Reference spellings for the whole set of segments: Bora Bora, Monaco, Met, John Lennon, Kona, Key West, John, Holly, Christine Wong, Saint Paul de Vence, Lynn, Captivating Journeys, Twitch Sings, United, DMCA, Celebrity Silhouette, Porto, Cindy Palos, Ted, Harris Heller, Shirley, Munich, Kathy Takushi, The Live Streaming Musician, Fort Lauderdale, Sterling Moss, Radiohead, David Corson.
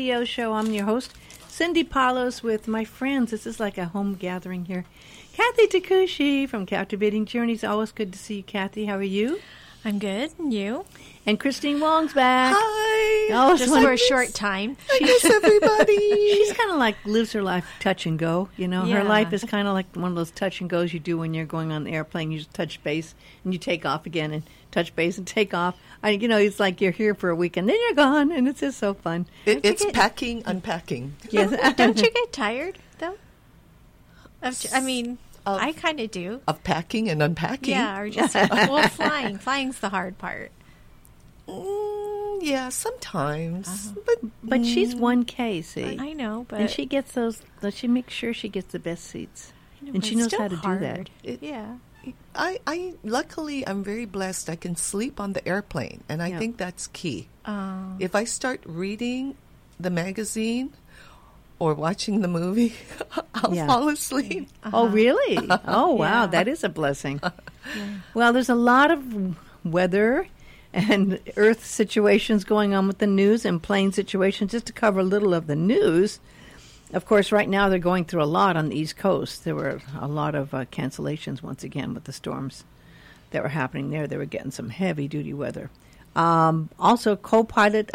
Radio show. I'm your host, Cindy Palos, with my friends. This is like a home gathering here. Kathy Takushi from Captivating Journeys. Always good to see you, Kathy. How are you? I'm good. And you? And Christine Wong's back. Hi. Oh, just for a short time. I miss everybody. She's kind of like lives her life touch and go. You know, yeah. Her life is kind of like one of those touch and goes you do when you're going on the airplane. You just touch base and you take off again and touch base and take off. It's like you're here for a week and then you're gone, and it's just so fun. It's packing, unpacking. Yes. Don't you get tired though? I kind of do. Of packing and unpacking? Yeah, or just flying. Flying's the hard part. Yeah, sometimes. Uh-huh. But she's 1K, see? I know, but... And she gets those... She makes sure she gets the best seats. Know, and she knows how to do that. Luckily, I'm very blessed. I can sleep on the airplane, and I think that's key. If I start reading the magazine... or watching the movie, I'll fall asleep. Uh-huh. Oh, really? Oh, wow. That is a blessing. Yeah. Well, there's a lot of weather and earth situations going on with the news and plane situations. Just to cover a little of the news, of course, right now they're going through a lot on the East Coast. There were a lot of cancellations once again with the storms that were happening there. They were getting some heavy-duty weather. Also, a co-pilot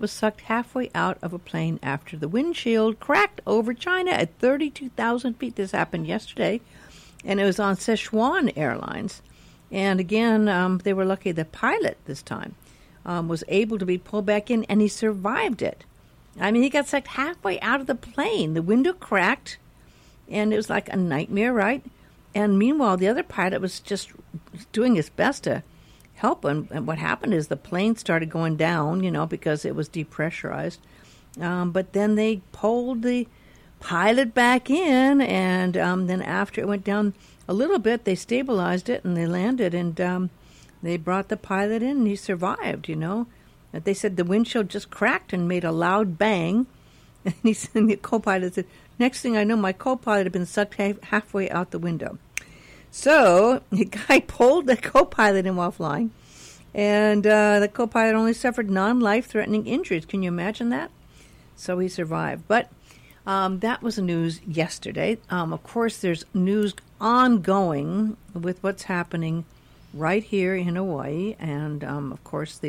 was sucked halfway out of a plane after the windshield cracked over China at 32,000 feet. This happened yesterday, and it was on Sichuan Airlines. And again, they were lucky the pilot this time was able to be pulled back in, and he survived it. I mean, he got sucked halfway out of the plane. The window cracked, and it was like a nightmare, right? And meanwhile, the other pilot was just doing his best to help. And what happened is the plane started going down, because it was depressurized. But then they pulled the pilot back in, and then after it went down a little bit, they stabilized it and they landed, and they brought the pilot in, and he survived, But they said the windshield just cracked and made a loud bang. And he said, the co-pilot said, next thing I know, my co-pilot had been sucked halfway out the window. So the guy pulled the co-pilot in while flying, and the co-pilot only suffered non-life-threatening injuries. Can you imagine that? So he survived. But that was news yesterday. Of course, there's news ongoing with what's happening right here in Hawaii. And, of course,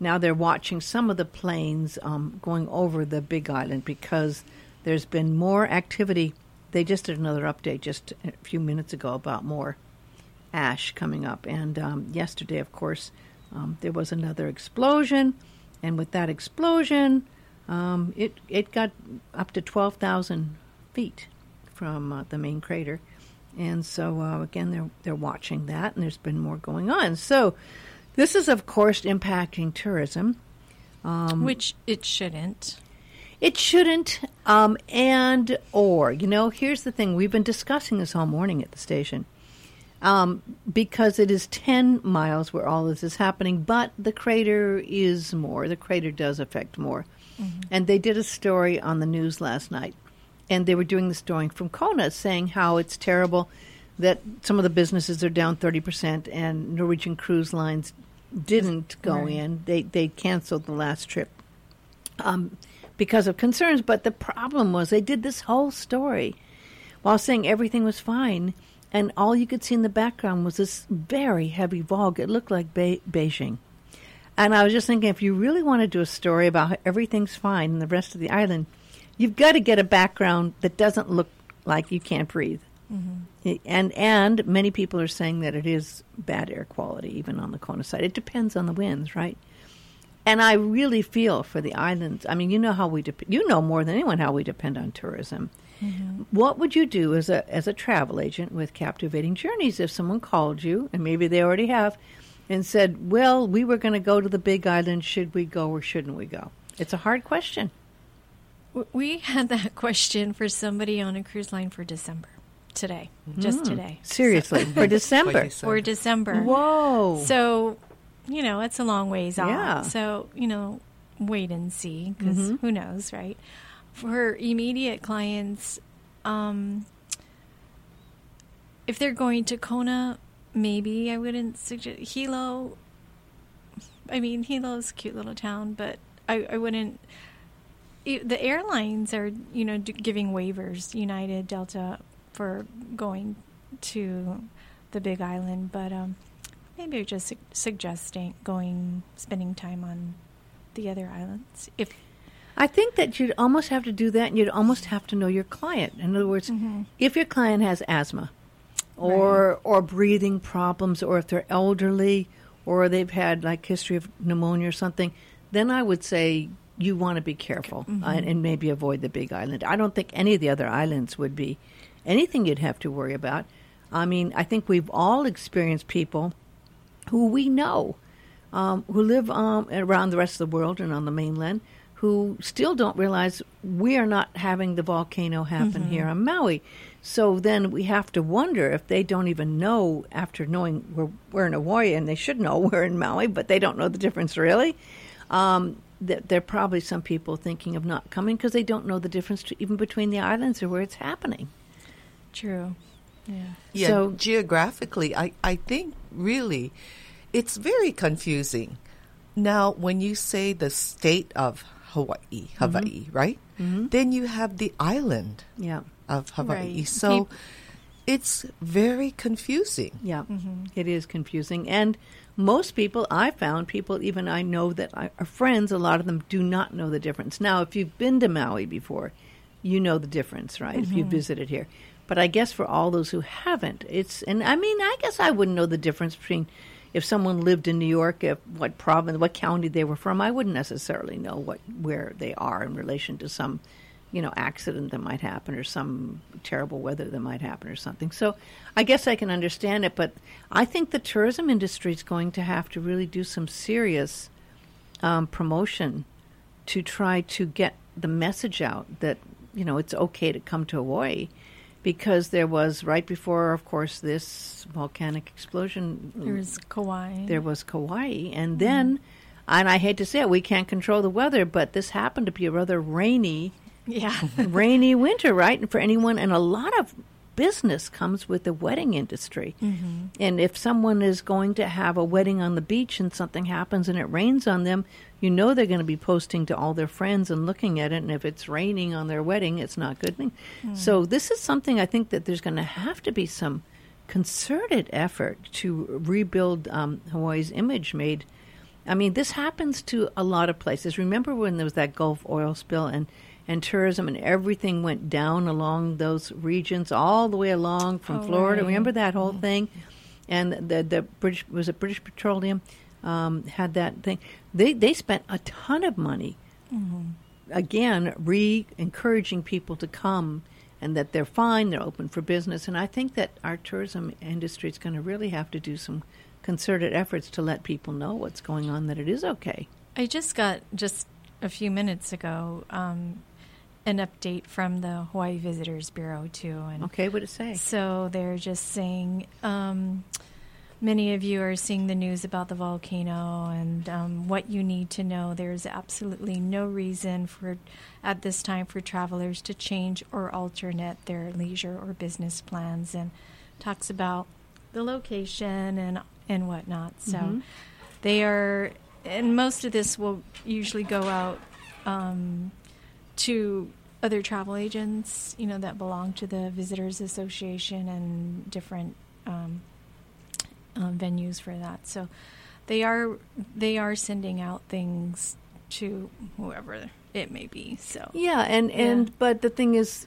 now they're watching some of the planes going over the Big Island because there's been more activity. They just did another update just a few minutes ago about more ash coming up. And yesterday, of course, there was another explosion. And with that explosion, it got up to 12,000 feet from the main crater. And so, again, they're watching that, and there's been more going on. So this is, of course, impacting tourism. Which it shouldn't. It shouldn't, here's the thing. We've been discussing this all morning at the station because it is 10 miles where all this is happening, but the crater is more. The crater does affect more. Mm-hmm. And they did a story on the news last night, and they were doing the story from Kona saying how it's terrible that some of the businesses are down 30% and Norwegian Cruise Lines didn't go in. They canceled the last trip. Because of concerns, but the problem was they did this whole story while saying everything was fine, and all you could see in the background was this very heavy fog. It looked like Beijing. And I was just thinking, if you really want to do a story about how everything's fine in the rest of the island, you've got to get a background that doesn't look like you can't breathe. Mm-hmm. And many people are saying that it is bad air quality, even on the Kona side. It depends on the winds, right? And I really feel for the islands. I mean, you know more than anyone how we depend on tourism. Mm-hmm. What would you do as a travel agent with Captivating Journeys if someone called you, and maybe they already have, and said, well, we were going to go to the Big Island. Should we go or shouldn't we go? It's a hard question. We had that question for somebody on a cruise line for December. Today. Mm-hmm. Just today. Seriously. For December. For December. Whoa. So... it's a long ways off. Yeah. So, wait and see, because who knows, right? For immediate clients, if they're going to Kona, maybe I wouldn't suggest Hilo. I mean, Hilo's a cute little town, but I wouldn't the airlines are, you know, giving waivers, United, Delta, for going to the Big Island, but maybe you're just suggesting spending time on the other islands. If I think that you'd almost have to do that, and you'd almost have to know your client. In other words, mm-hmm. if your client has asthma or breathing problems, or if they're elderly or they've had like history of pneumonia or something, then I would say you want to be careful mm-hmm. and maybe avoid the Big Island. I don't think any of the other islands would be anything you'd have to worry about. I mean, I think we've all experienced people who we know who live around the rest of the world and on the mainland, who still don't realize we are not having the volcano happen mm-hmm. here on Maui. So then we have to wonder if they don't even know, after knowing we're in Hawaii, and they should know we're in Maui, but they don't know the difference really. There are probably some people thinking of not coming because they don't know the difference even between the islands or where it's happening. True. Yeah. So geographically, I think really it's very confusing. Now, when you say the state of Hawaii, mm-hmm. right? Mm-hmm. Then you have the island of Hawaii. Right. So it's very confusing. Yeah, mm-hmm. it is confusing. And most people, I found, even I know that are friends, a lot of them do not know the difference. Now, if you've been to Maui before, you know the difference, right? Mm-hmm. If you visited here. But I guess for all those who haven't, I guess I wouldn't know the difference between if someone lived in New York, what province, what county they were from. I wouldn't necessarily know where they are in relation to some, accident that might happen or some terrible weather that might happen or something. So I guess I can understand it, but I think the tourism industry is going to have to really do some serious promotion to try to get the message out that, it's okay to come to Hawaii. Because there was, right before, of course, this volcanic explosion, There was Kauai. And then, and I hate to say it, we can't control the weather, but this happened to be a rather rainy winter, right? And for anyone, and a lot of business comes with the wedding industry. Mm-hmm. And if someone is going to have a wedding on the beach and something happens and it rains on them, they're going to be posting to all their friends and looking at it, and if it's raining on their wedding, it's not good thing. Mm. So this is something I think that there's going to have to be some concerted effort to rebuild Hawaii's image made. I mean, this happens to a lot of places. Remember when there was that Gulf oil spill and tourism and everything went down along those regions all the way along from Florida? Right. Remember that whole thing? And the British, was it British Petroleum? Had that thing. They spent a ton of money, mm-hmm. again, re-encouraging people to come, and that they're fine, they're open for business. And I think that our tourism industry is going to really have to do some concerted efforts to let people know what's going on, that it is okay. I just got, a few minutes ago, an update from the Hawaii Visitors Bureau, too. And okay, what did it say? So they're just saying... many of you are seeing the news about the volcano and what you need to know. There's absolutely no reason at this time for travelers to change or alternate their leisure or business plans, and talks about the location and whatnot. So mm-hmm. Most of this will usually go out to other travel agents, that belong to the Visitors Association and different venues for that. So they are sending out things to whoever it may be. So but the thing is,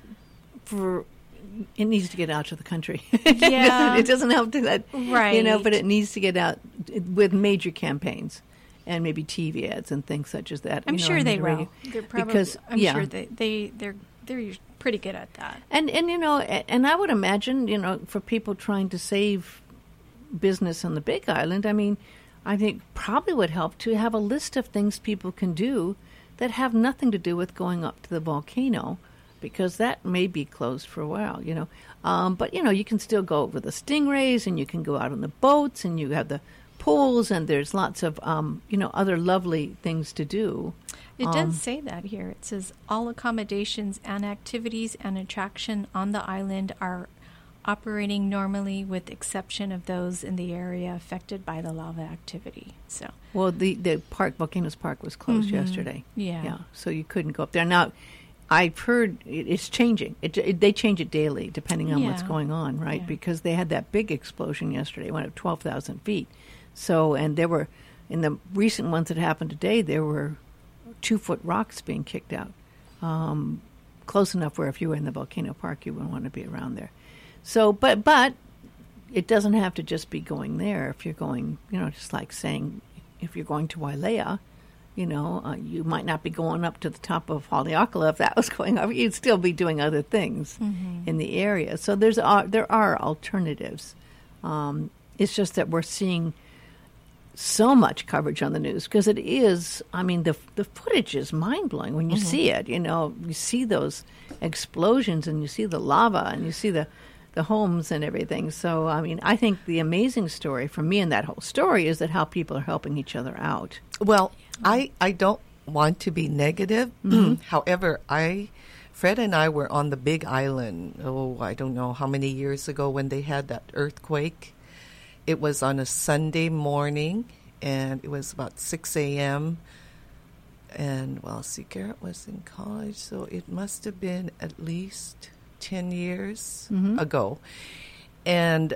it needs to get out to the country. It doesn't help do that, right? But it needs to get out with major campaigns and maybe TV ads and things such as that. I'm sure they will. They're probably sure they're pretty good at that. And I would imagine for people trying to save business on the Big Island, I think probably would help to have a list of things people can do that have nothing to do with going up to the volcano, because that may be closed for a while, but you can still go over the stingrays, and you can go out on the boats, and you have the pools, and there's lots of other lovely things to do. It does say that here. It says all accommodations and activities and attraction on the island are operating normally with exception of those in the area affected by the lava activity. So, well, the park, Volcanoes Park, was closed yesterday. Yeah. So you couldn't go up there. Now, I've heard it's changing. They change it daily depending on what's going on, right? Yeah. Because they had that big explosion yesterday, went up 12,000 feet. So, and there were, in the recent ones that happened today, there were 2-foot rocks being kicked out. Close enough where if you were in the volcano park, you wouldn't want to be around there. So, but it doesn't have to just be going there. If you're going, you know, just like saying if you're going to Wailea, you know, you might not be going up to the top of Haleakala if that was going up. You'd still be doing other things in the area. So there are alternatives. It's just that we're seeing so much coverage on the news because it is, I mean, the footage is mind-blowing when you see it. You know, you see those explosions and you see the lava and you see the homes and everything. So, I mean, I think the amazing story for me in that whole story is that how people are helping each other out. Well, I don't want to be negative. However, Fred and I were on the Big Island, I don't know how many years ago when they had that earthquake. It was on a Sunday morning, and it was about 6 a.m. And, well, see, Garrett was in college, so it must have been at least 10 years ago. And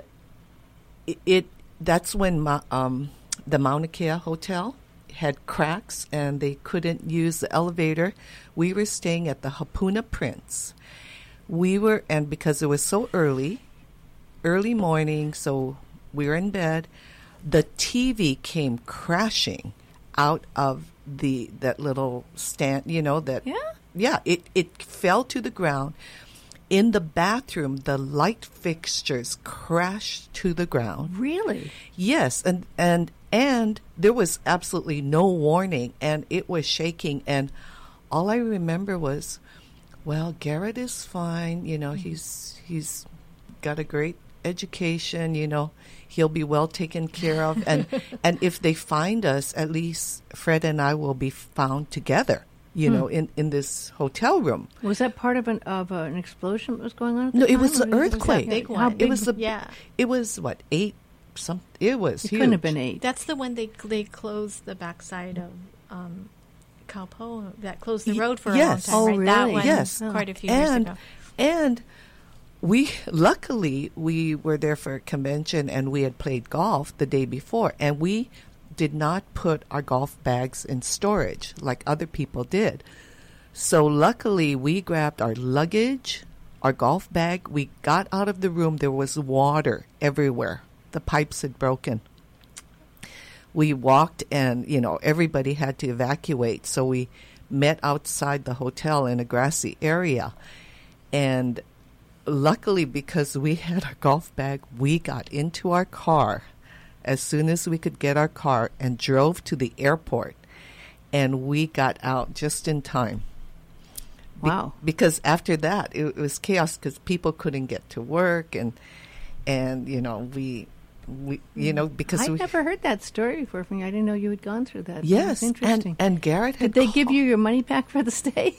that's when the Mauna Kea Hotel had cracks, and they couldn't use the elevator. We were staying at the Hapuna Prince. And because it was so early morning, so we were in bed. The TV came crashing out of that little stand, you know, that. Yeah, it fell to the ground. In the bathroom, the light fixtures crashed to the ground. Really? Yes, and there was absolutely no warning, and it was shaking. And all I remember was, well, Garrett is fine. You know, he's got a great education, you know, he'll be well taken care of, and if they find us, at least Fred and I will be found together, you know, in this hotel room. Was that part of an explosion that was going on? No, it was an earthquake. It was a big one. It was what, 8 something? It was huge. Couldn't have been 8. That's the one they closed the backside of Kaupo, that closed the road for a long time. Oh, right? Really? That one, quite a few years ago. And we were there for a convention, and we had played golf the day before, and we did not put our golf bags in storage like other people did. So luckily we grabbed our luggage, our golf bag. We got out of the room. There was water everywhere. The pipes had broken. We walked, and, you know, everybody had to evacuate. So we met outside the hotel in a grassy area, and luckily, because we had our golf bag, we got into our car as soon as we could get our car and drove to the airport. And we got out just in time. Wow. Because after that, it was chaos because people couldn't get to work. And you know, I've never heard that story before from you. I didn't know you had gone through that. Yes. That's interesting. And Garrett had Did they give you your money back for the stay?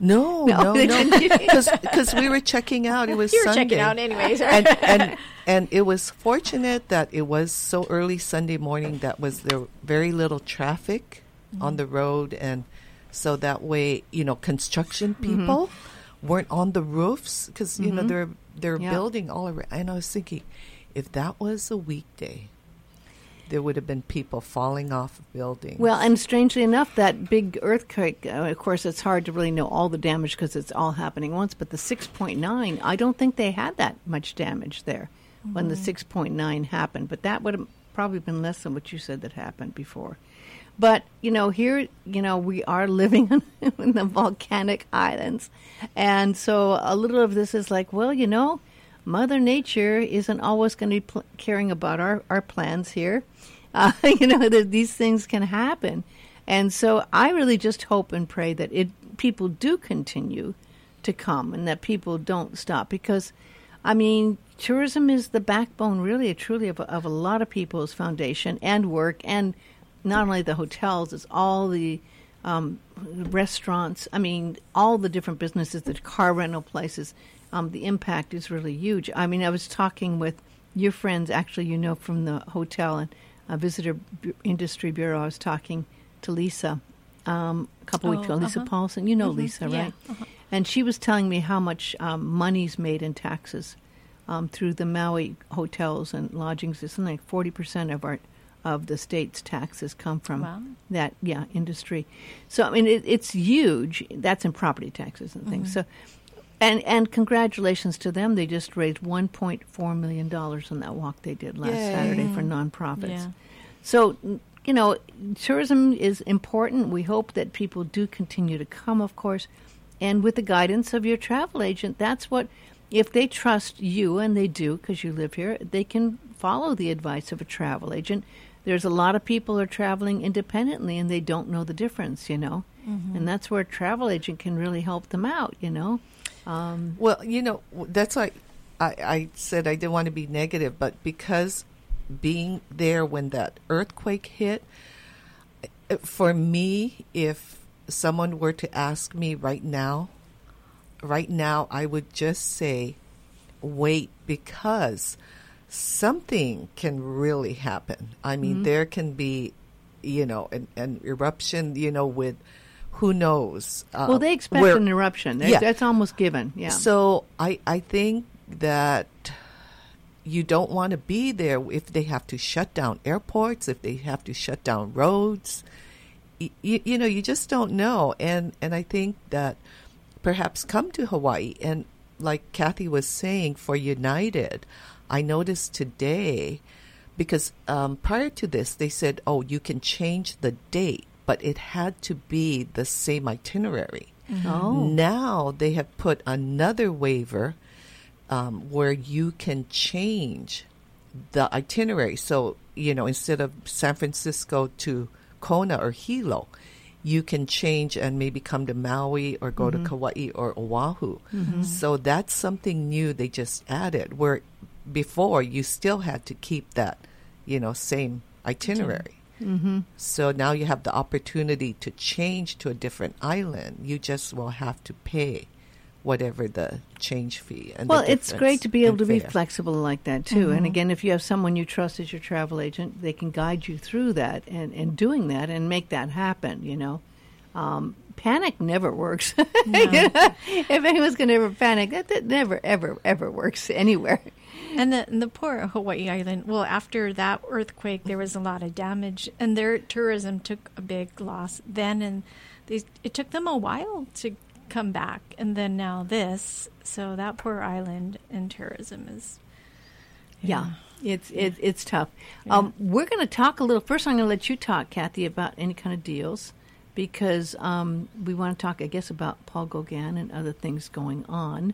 No, because we were checking out. It was Sunday. You were checking out anyways. and it was fortunate that it was so early Sunday morning that was there very little traffic on the road. And so that way, you know, construction people weren't on the roofs because, you know, they're building all around. And I was thinking, if that was a weekday, there would have been people falling off of buildings. Well, and strangely enough, that big earthquake, of course, it's hard to really know all the damage because it's all happening once, but the 6.9, I don't think they had that much damage there when the 6.9 happened, but that would have probably been less than what you said that happened before. But, you know, here, you know, we are living in the volcanic islands, and so a little of this is like, well, you know, Mother Nature isn't always going to be caring about our plans here. You know, that these things can happen. And so I really just hope and pray that people do continue to come and that people don't stop. Because, I mean, tourism is the backbone, really, truly, of a lot of people's foundation and work. And not only the hotels, it's all the restaurants. I mean, all the different businesses, the car rental places, the impact is really huge. I mean, I was talking with your friends, actually, you know, from the hotel and Visitor Industry Bureau. I was talking to Lisa a couple weeks ago, Lisa Paulson. You know Lisa, right? Yeah. Uh-huh. And she was telling me how much money's made in taxes through the Maui hotels and lodgings. It's something like 40% of the state's taxes come from that industry. So, I mean, it's huge. That's in property taxes and things. So, and congratulations to them. They just raised $1.4 million on that walk they did last Saturday for nonprofits. Yeah. So, you know, tourism is important. We hope that people do continue to come, of course. And with the guidance of your travel agent, that's what, if they trust you, and they do because you live here, they can follow the advice of a travel agent. There's a lot of people are traveling independently, and they don't know the difference, you know. Mm-hmm. And that's where a travel agent can really help them out, you know. Well, you know, that's why I said I didn't want to be negative, but because being there when that earthquake hit, for me, if someone were to ask me right now, I would just say, wait, because something can really happen. I mean, there can be, you know, an eruption, you know, with who knows. Well, they expect an eruption. That's almost given. Yeah. So I think that you don't want to be there if they have to shut down airports, if they have to shut down roads. You know, you just don't know. And I think that perhaps come to Hawaii. And like Kathy was saying, for United, I noticed today, because prior to this, they said, oh, you can change the date, but it had to be the same itinerary. Mm-hmm. Oh. Now they have put another waiver where you can change the itinerary. So, you know, instead of San Francisco to Kona or Hilo, you can change and maybe come to Maui or go to Kauai or Oahu. Mm-hmm. So that's something new they just added, where before you still had to keep that, you know, same itinerary. Mm-hmm. So now you have the opportunity to change to a different island. You just will have to pay whatever the change fee. And well, it's great to be able to be flexible like that, too. Mm-hmm. And again, if you have someone you trust as your travel agent, they can guide you through that and doing that and make that happen, you know. Panic never works. No. You know, if anyone's going to ever panic, that never, ever, ever works anywhere. And the poor Hawaii island, well, after that earthquake, there was a lot of damage, and their tourism took a big loss then, and it took them a while to come back, and then now this. So that poor island and tourism is it's tough. We're going to talk a little. First I'm going to let you talk, Kathy, about any kind of deals, because we want to talk, I guess, about Paul Gauguin and other things going on.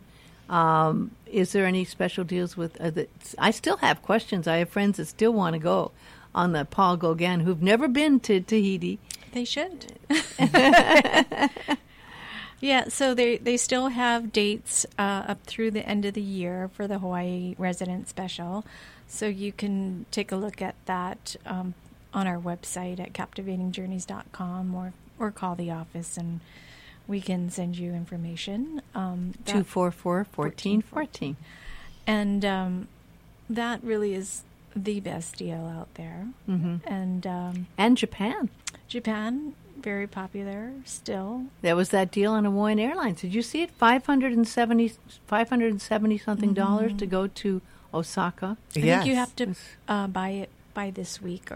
Is there any special deals with I still have questions. I have friends that still want to go on the Paul Gauguin who've never been to Tahiti. They should. Yeah, so they still have dates up through the end of the year for the Hawaii Resident Special. So you can take a look at that on our website at captivatingjourneys.com or call the office, and we can send you information. 244-1414. And that really is the best deal out there. Mm-hmm. And Japan. Japan. Very popular still. There was that deal on Hawaiian Airlines. Did you see it? $570 something dollars to go to Osaka. I think you have to buy it by this week,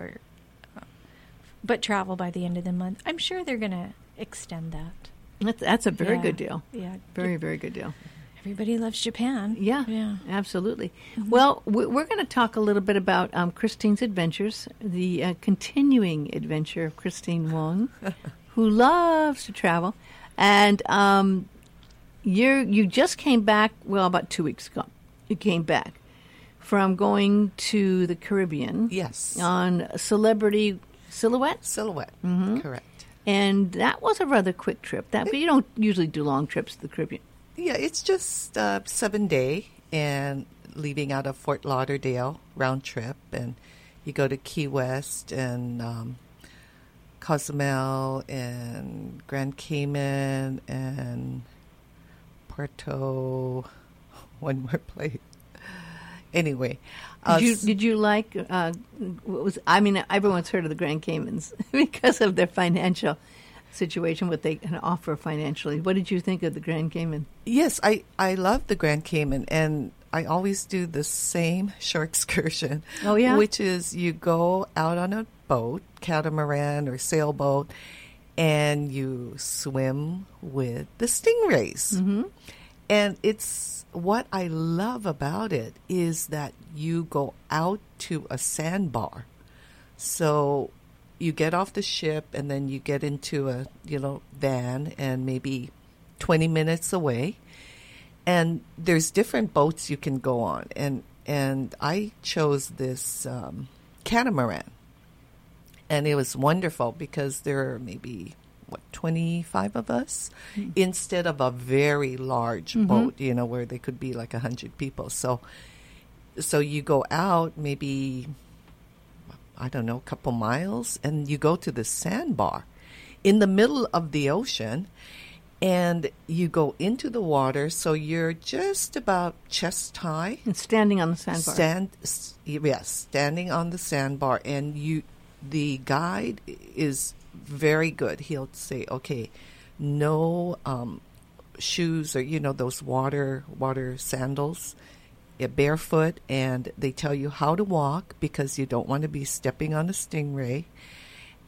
but travel by the end of the month. I'm sure they're going to extend that. That's a very good deal. Yeah, very, very good deal. Everybody loves Japan. Yeah, absolutely. Mm-hmm. Well, we're going to talk a little bit about Christine's adventures, the continuing adventure of Christine Wong, who loves to travel. And you just came back, well, about 2 weeks ago. You came back from going to the Caribbean. Yes. On Celebrity Silhouette? Silhouette, correct. And that was a rather quick trip. But you don't usually do long trips to the Caribbean. Yeah, it's just 7-day and leaving out of Fort Lauderdale round trip, and you go to Key West and Cozumel and Grand Cayman and Porto, one more place. Anyway, did you like? Everyone's heard of the Grand Caymans because of their financial situation, what they can offer financially. What did you think of the Grand Cayman? Yes, I love the Grand Cayman, and I always do the same shore excursion. Oh yeah, which is you go out on a boat, catamaran or sailboat, and you swim with the stingrays. Mm-hmm. And it's what I love about it is that you go out to a sandbar. So you get off the ship and then you get into a, van and maybe 20 minutes away. And there's different boats you can go on. And I chose this catamaran. And it was wonderful because there are maybe 25 of us instead of a very large boat, where they could be like 100 people. So you go out maybe, a couple miles, and you go to the sandbar in the middle of the ocean, and you go into the water. So you're just about chest high. And standing on the sandbar. Standing on the sandbar. And the guide is very good. He'll say, okay, no shoes or, those water sandals, barefoot. And they tell you how to walk because you don't want to be stepping on a stingray.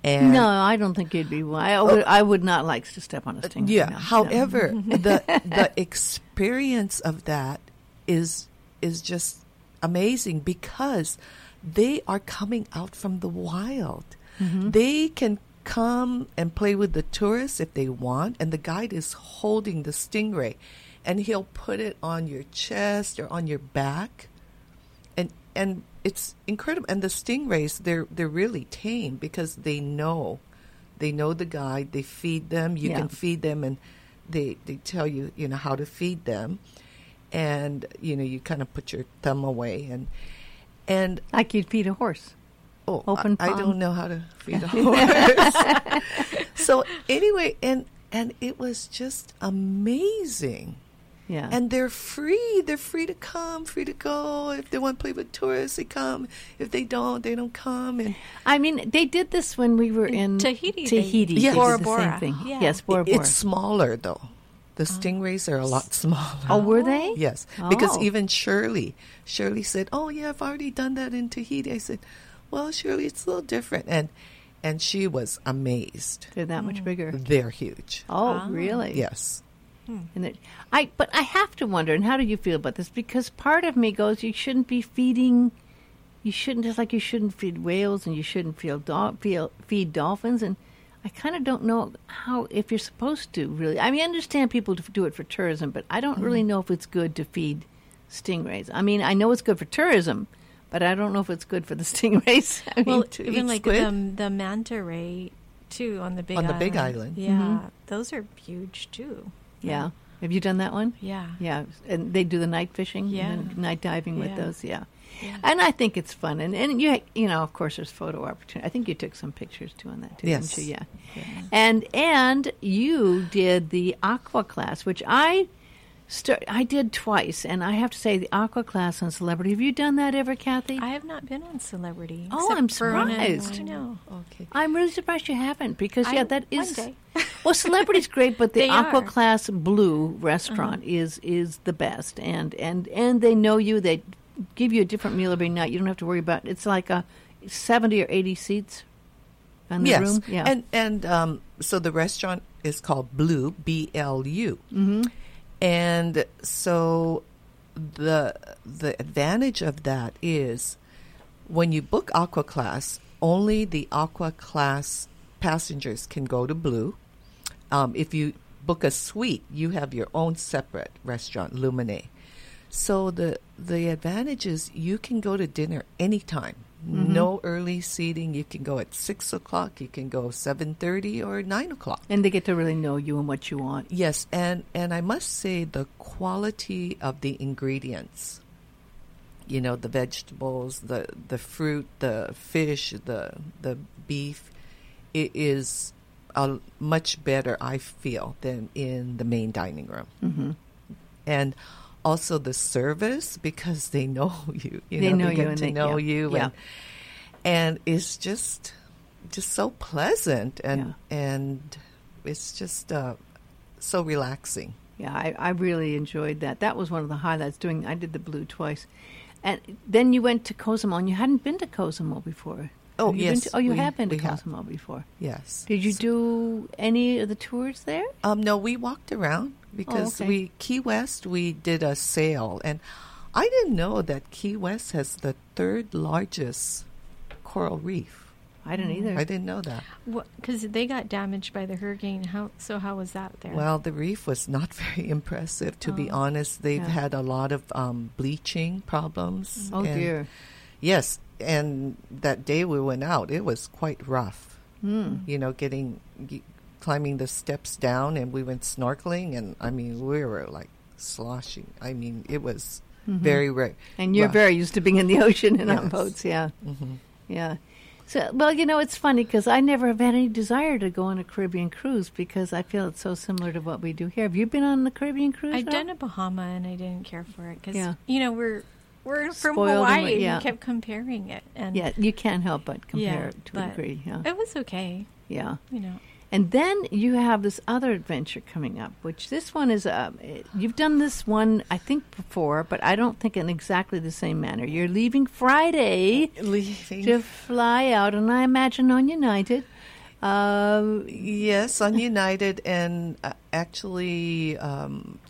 And no, I don't think you'd be. I would not like to step on a stingray. Yeah. No. However, the experience of that is just amazing because they are coming out from the wild. Mm-hmm. They can come and play with the tourists if they want, and the guide is holding the stingray, and he'll put it on your chest or on your back, and it's incredible. And the stingrays, they're really tame because they know the guide. They feed them. You can feed them, and they tell you how to feed them, and you kind of put your thumb away and like you'd feed a horse. Oh, I don't know how to feed a horse. So anyway, and it was just amazing. Yeah. And they're free. They're free to come, free to go. If they want to play with tourists, they come. If they don't, they don't come. And they did this when we were in Tahiti. Yes. Bora Bora. Same thing. Yeah. Yes, Bora Bora. It's smaller, though. The stingrays are a lot smaller. Oh, were they? Yes. Oh. Because even Shirley said, oh, yeah, I've already done that in Tahiti. I said, well, surely it's a little different. And she was amazed. They're that much bigger. They're huge. Oh, really? Yes. And but I have to wonder, and how do you feel about this? Because part of me goes, you shouldn't feed whales and you shouldn't feed dolphins. And I kind of don't know if you're supposed to really. I understand people do it for tourism, but I don't really know if it's good to feed stingrays. I know it's good for tourism, but I don't know if it's good for the stingrays. Even like the manta ray, too, on the Big Island. Yeah, those are huge, too. Yeah. Have you done that one? Yeah. Yeah, and they do the night fishing and night diving with those, yeah. And I think it's fun. And you of course, there's photo opportunity. I think you took some pictures, too, on that, too, yes. Didn't you? Yeah. Yeah. And you did the aqua class, which I did twice, and I have to say the aqua class on Celebrity. Have you done that ever, Kathy? I have not been on Celebrity. Oh, I'm surprised. I know. Okay. I'm really surprised you haven't because, that is... One day. Well, Celebrity's great, but the aqua class blue restaurant is the best, and they know you. They give you a different meal every night. You don't have to worry about it. It's like 70 or 80 seats in the room. Yeah. And so the restaurant is called Blue, BLU. Mm-hmm. And so the advantage of that is when you book aqua class, only the aqua class passengers can go to Blue. If you book a suite, you have your own separate restaurant, Lumine. So the advantage is you can go to dinner anytime. Mm-hmm. No early seating. You can go at 6 o'clock. You can go 7:30 or 9 o'clock. And they get to really know you and what you want. Yes, and I must say the quality of the ingredients, the vegetables, the fruit, the fish, the beef, it is much better, I feel, than in the main dining room. Mm-hmm. And also the service, because they know you. And it's just so pleasant and it's just so relaxing. Yeah, I really enjoyed that. That was one of the highlights. I did the Blue twice. And then you went to Cozumel, and you hadn't been to Cozumel before. Oh, yes. You have been to Cozumel before. Yes. Did you do any of the tours there? No, we walked around because Key West, we did a sail. And I didn't know that Key West has the third largest coral reef. I didn't either. I didn't know that. Because they got damaged by the hurricane. How was that there? Well, the reef was not very impressive, to be honest. They've had a lot of bleaching problems. Oh, dear. Yes, and that day we went out, it was quite rough. Mm. You know, climbing the steps down, and we went snorkeling, and, I mean, we were, like, sloshing. I mean, it was very rough. And you're very used to being in the ocean and on boats, Mm-hmm. Yeah. So, well, you know, it's funny because I never have had any desire to go on a Caribbean cruise because I feel it's so similar to what we do here. Have you been on the Caribbean cruise? I've done a Bahama and I didn't care for it because, you know, we're from Hawaii and we kept comparing it. And you can't help but compare it to a degree. Yeah. It was okay. Yeah. You know. And then you have this other adventure coming up, which this one is, you've done this one, I think, before, but I don't think in exactly the same manner. You're leaving Friday to fly out, and I imagine on United. Yes, on United, and actually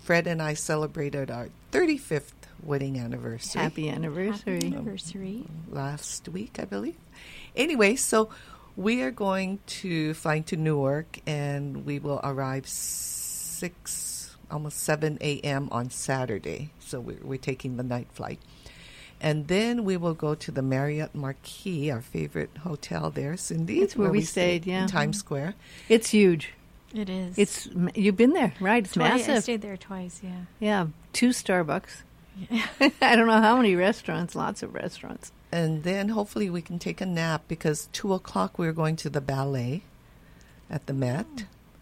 Fred and I celebrated our 35th wedding anniversary. Happy anniversary. Happy anniversary. Last week, I believe. Anyway, so we are going to fly to Newark, and we will arrive 6, almost 7 a.m. on Saturday. So we're taking the night flight. And then we will go to the Marriott Marquis, our favorite hotel there, Cindy. It's where we stayed, in Times Square. It's huge. It is. You've been there, right? It's massive. I stayed there twice, yeah. Yeah, 2 Starbucks. Yeah. I don't know how many restaurants, lots of restaurants. And then hopefully we can take a nap because 2 o'clock we're going to the ballet at the Met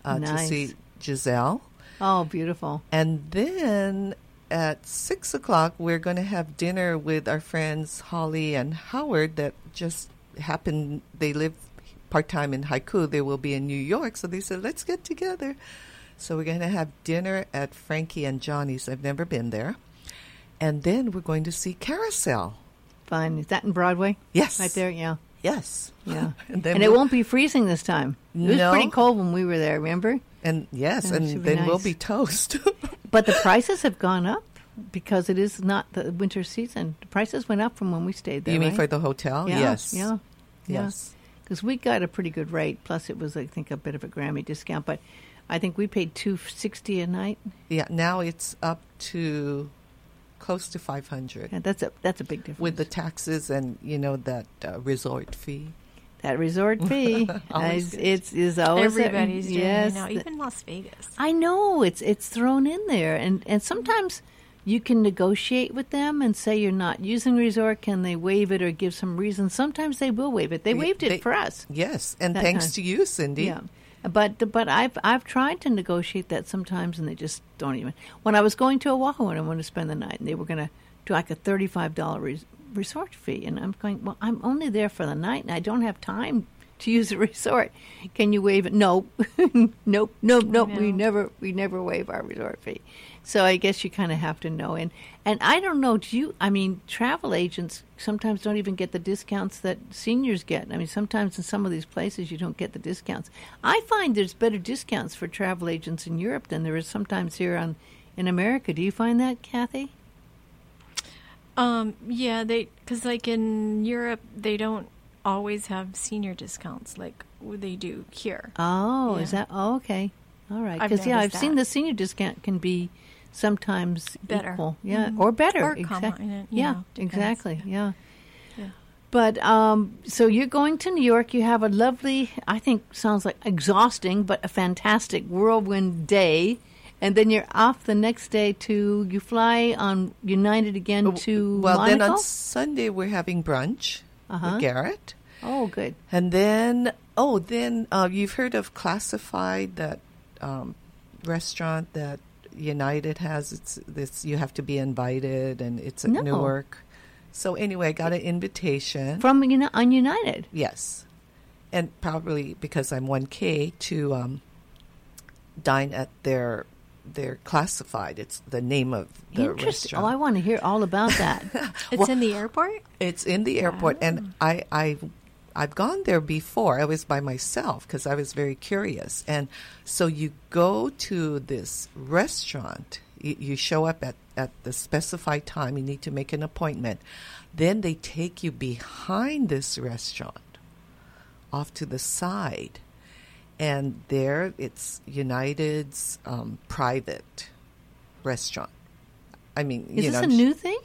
to see Giselle. Oh, beautiful. And then at 6 o'clock we're going to have dinner with our friends Holly and Howard that just happened. They live part-time in Haiku. They will be in New York. So they said, let's get together. So we're going to have dinner at Frankie and Johnny's. I've never been there. And then we're going to see Carousel. Fun. Is that in Broadway? Yes. Right there, yeah. Yes. Yeah. and it won't be freezing this time. It was pretty cold when we were there, remember? And yes, and then we'll be toast. But the prices have gone up because it is not the winter season. The prices went up from when we stayed there, You mean for the hotel? Yeah. Yes. Yeah. Yes. Because we got a pretty good rate, plus it was, I think, a bit of a Grammy discount. But I think we paid $260 a night. Yeah, now it's up to close to $500. Yeah, that's a big difference with the taxes and that resort fee. That resort fee, it's always everybody's doing it now. Even Las Vegas. I know it's thrown in there, and sometimes you can negotiate with them and say you're not using resort. Can they waive it or give some reason? Sometimes they will waive it. They waived it for us. Yes, and thanks to you, Cindy. Yeah. But I've tried to negotiate that sometimes, and they just don't even. When I was going to Oahu and I wanted to spend the night, and they were going to do like a $35 resort fee, and I'm going, well, I'm only there for the night, and I don't have time to use the resort. Can you waive it? No, nope. We never waive our resort fee. So I guess you kind of have to know. And I don't know. Travel agents sometimes don't even get the discounts that seniors get. I mean, sometimes in some of these places you don't get the discounts. I find there's better discounts for travel agents in Europe than there is sometimes here in America. Do you find that, Kathy? Yeah, because like in Europe they don't always have senior discounts like they do here. Oh, yeah. Is that? Oh, okay. All right. Because, I've seen the senior discount can be sometimes better. Equal. Yeah, mm-hmm. Or better. Or common. Yeah, exactly. Yeah. But so you're going to New York. You have a lovely, I think sounds like exhausting, but a fantastic whirlwind day. And then you're off the next day you fly on United again to Monaco? Then on Sunday we're having brunch with Garrett. Oh, good. And then Oh, then you've heard of Classified, that restaurant that United has. It's you have to be invited, and it's at Newark. So anyway, I got an invitation from on United. Yes, and probably because I'm 1K to dine at their Classified. It's the name of the restaurant. Oh, I want to hear all about that. It's in the airport? It's in the airport, and I've gone there before. I was by myself because I was very curious. And so you go to this restaurant. You show up at the specified time. You need to make an appointment. Then they take you behind this restaurant, off to the side. And there, it's United's private restaurant. I mean, is this a new thing?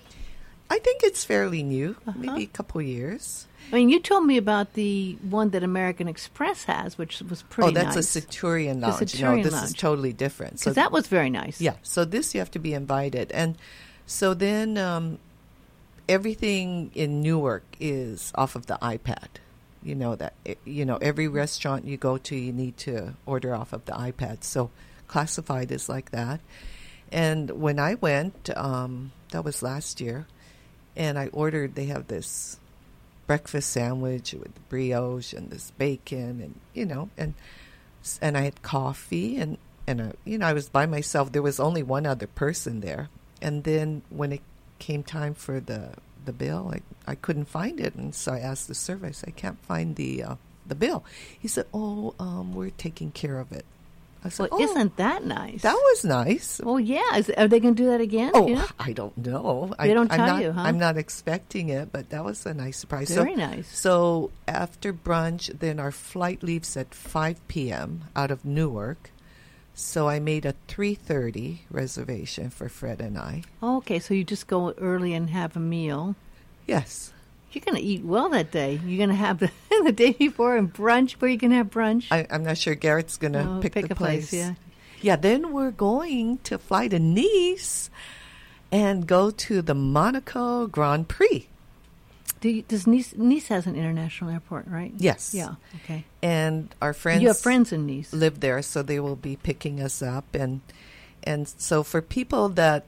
I think it's fairly new, maybe a couple years. I mean, you told me about the one that American Express has, which was pretty nice. Oh, that's a Centurion Lounge. This is totally different. Because that was very nice. Yeah. So this, you have to be invited. And so then everything in Newark is off of the iPad. You know that, every restaurant you go to, you need to order off of the iPad. So Classified is like that. And when I went, that was last year, and I ordered, they have this breakfast sandwich with brioche and this bacon and, and I had coffee and I was by myself. There was only one other person there. And then when it came time for the bill, I couldn't find it. And so I asked the server, I said, I can't find the bill. He said, we're taking care of it. I said, isn't that nice? That was nice. Well, yeah. Are they going to do that again? Oh, yeah. I don't know. They don't tell you, huh? I'm not expecting it, but that was a nice surprise. Very nice. So after brunch, then our flight leaves at 5 p.m. out of Newark. So I made a 3:30 reservation for Fred and I. Okay, so you just go early and have a meal. Yes. You're going to eat well that day. You're going to have the day before and brunch. Where are you going to have brunch? I'm not sure. Garrett's going to pick the place. Yeah, then we're going to fly to Nice and go to the Monaco Grand Prix. Does Nice has an international airport, right? Yes. Yeah, okay. And our friends... You have friends in Nice. ...live there, so they will be picking us up. And so for people that,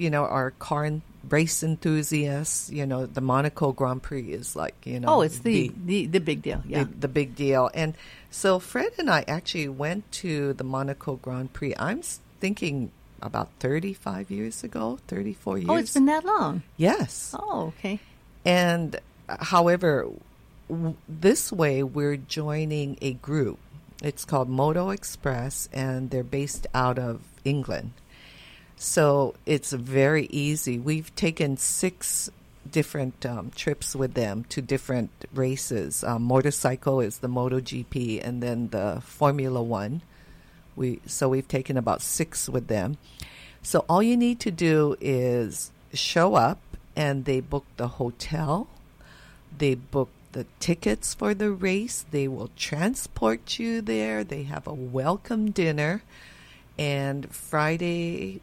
are car race enthusiasts, the Monaco Grand Prix is like, Oh, it's the big deal. Yeah. The big deal. And so Fred and I actually went to the Monaco Grand Prix. I'm thinking about 34 years. Oh, it's been that long? Yes. Oh, okay. And however, this way we're joining a group. It's called Moto Express, and they're based out of England. So it's very easy. We've taken 6 different trips with them to different races. Motorcycle is the MotoGP, and then the Formula One. We've taken about 6 with them. So all you need to do is show up, and they book the hotel. They book the tickets for the race. They will transport you there. They have a welcome dinner. And Thursday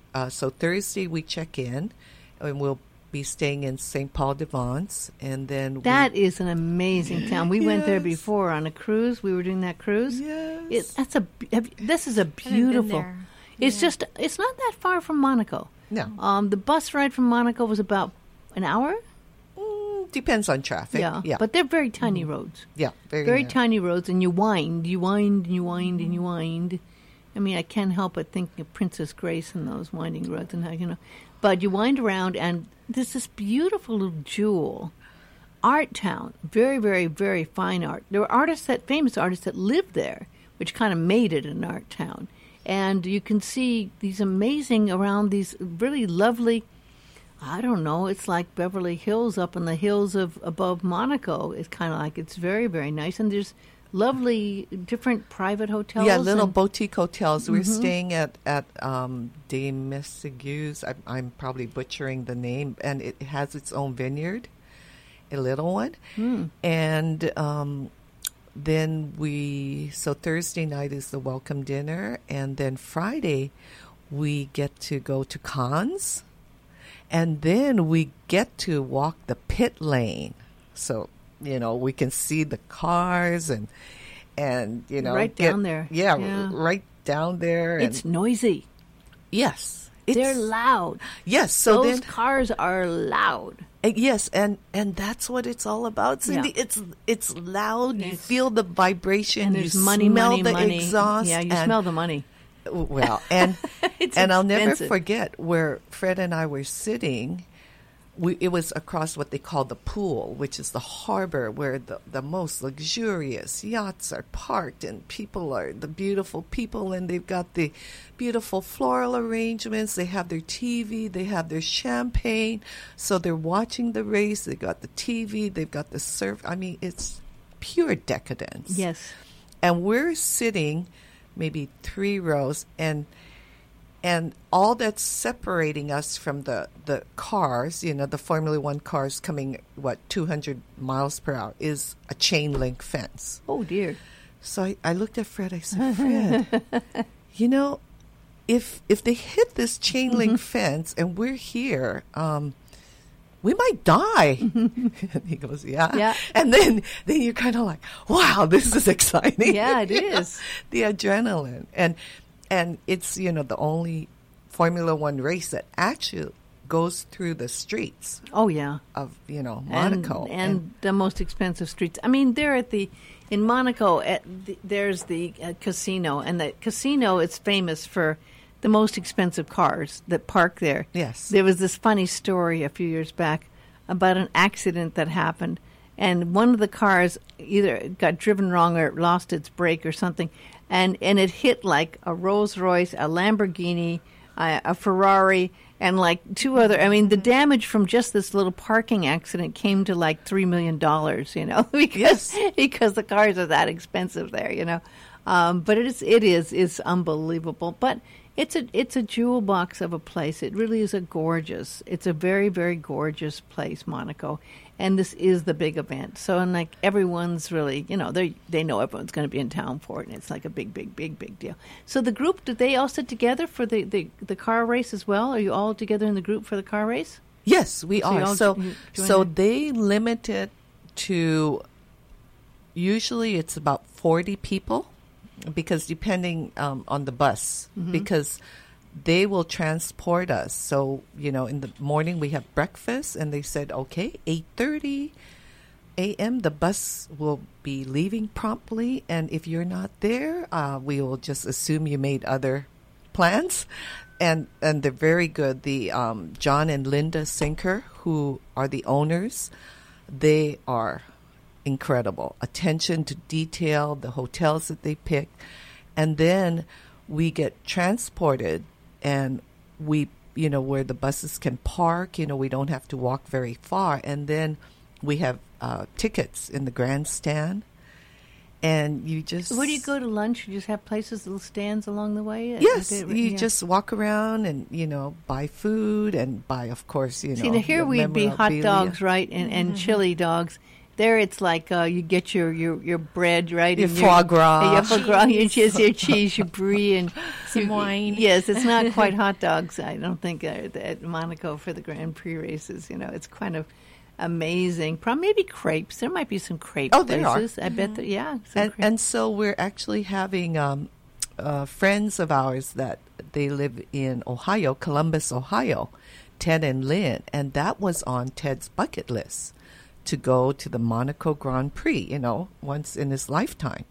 we check in, and we'll be staying in Saint Paul de Vence, and then that is an amazing town. We went there before on a cruise. We were doing that cruise. Yes, this is a beautiful. It's just it's not that far from Monaco. No, the bus ride from Monaco was about an hour. Depends on traffic. Yeah, but they're very tiny roads. Yeah, very tiny roads, and you wind. I mean, I can't help but think of Princess Grace and those winding roads and how, But you wind around, and there's this beautiful little jewel, art town, very, very, very fine art. There were famous artists that lived there, which kind of made it an art town. And you can see these really lovely, it's like Beverly Hills up in the hills above Monaco. It's kind of like, it's very, very nice, and there's lovely different private hotels. Yeah, little boutique hotels. We're staying at De Messigue's. I'm probably butchering the name. And it has its own vineyard, a little one. Mm. And then Thursday night is the welcome dinner. And then Friday, we get to go to Cannes. And then we get to walk the pit lane. So we can see the cars and and, you know. Right down there. Yeah, right down there. And it's noisy. Yes. They're loud. Yes. So those cars are loud. Yes, and that's what it's all about, Cindy. Yeah. It's loud. You feel the vibration. And there's money, smell the exhaust. Yeah, you smell the money. Well, and expensive. I'll never forget where Fred and I were sitting. It was across what they call the pool, which is the harbor where the most luxurious yachts are parked, and people are the beautiful people, and they've got the beautiful floral arrangements. They have their TV. They have their champagne. So they're watching the race. They've got the TV. They've got the surf. I mean, it's pure decadence. Yes. And we're sitting maybe three rows, and all that's separating us from the cars, you know, the Formula One cars coming, 200 miles per hour, is a chain link fence. Oh, dear. So I looked at Fred. I said, Fred, you know, if they hit this chain link fence and we're here, we might die. And he goes, yeah. And then you're kind of like, wow, this is exciting. Yeah, it is. The adrenaline. And it's, you know, the only Formula One race that actually goes through the streets. Oh, yeah. Of, you know, Monaco. And the most expensive streets. I mean, they're in Monaco, there's the casino. And the casino is famous for the most expensive cars that park there. Yes. There was this funny story a few years back about an accident that happened. And one of the cars either got driven wrong or it lost its brake or something. And it hit like a Rolls Royce, a Lamborghini, a Ferrari, and like two other. I mean, the damage from just this little parking accident came to like $3 million, you know, because the cars are that expensive there, you know. But it's unbelievable. But it's a jewel box of a place. It really is it's a very, very gorgeous place, Monaco. And this is the big event. So, and like everyone's really, you know, they know everyone's going to be in town for it. And it's like a big, big, big, big deal. So the group, did they all sit together for the car race as well? Are you all together in the group for the car race? Yes, we are. So they limit it to, usually it's about 40 people. Because depending on the bus, because they will transport us. So, you know, in the morning we have breakfast, and they said, okay, 8:30 a.m., the bus will be leaving promptly. And if you're not there, we will just assume you made other plans. And they're very good. The John and Linda Sinker, who are the owners, they are incredible attention to detail, the hotels that they pick, and then we get transported, and we, you know, where the buses can park, you know, we don't have to walk very far, and then we have tickets in the grandstand, and you just. Where do you go to lunch? You just have places, little stands along the way. Yes, you just walk around and, you know, buy food and buy, of course, you know. See, here we'd be hot dogs, right, and chili dogs. There it's like you get your bread, right? Your foie gras. Your foie gras, your cheese, your brie, and some wine. Yes, it's not quite hot dogs, I don't think, at Monaco for the Grand Prix races. You know, it's kind of amazing. Maybe crepes. There might be some crepe places. There are. I bet there, yeah. And so we're actually having friends of ours that they live in Ohio, Columbus, Ohio, Ted and Lynn, and that was on Ted's bucket list. To go to the Monaco Grand Prix, you know, once in his lifetime.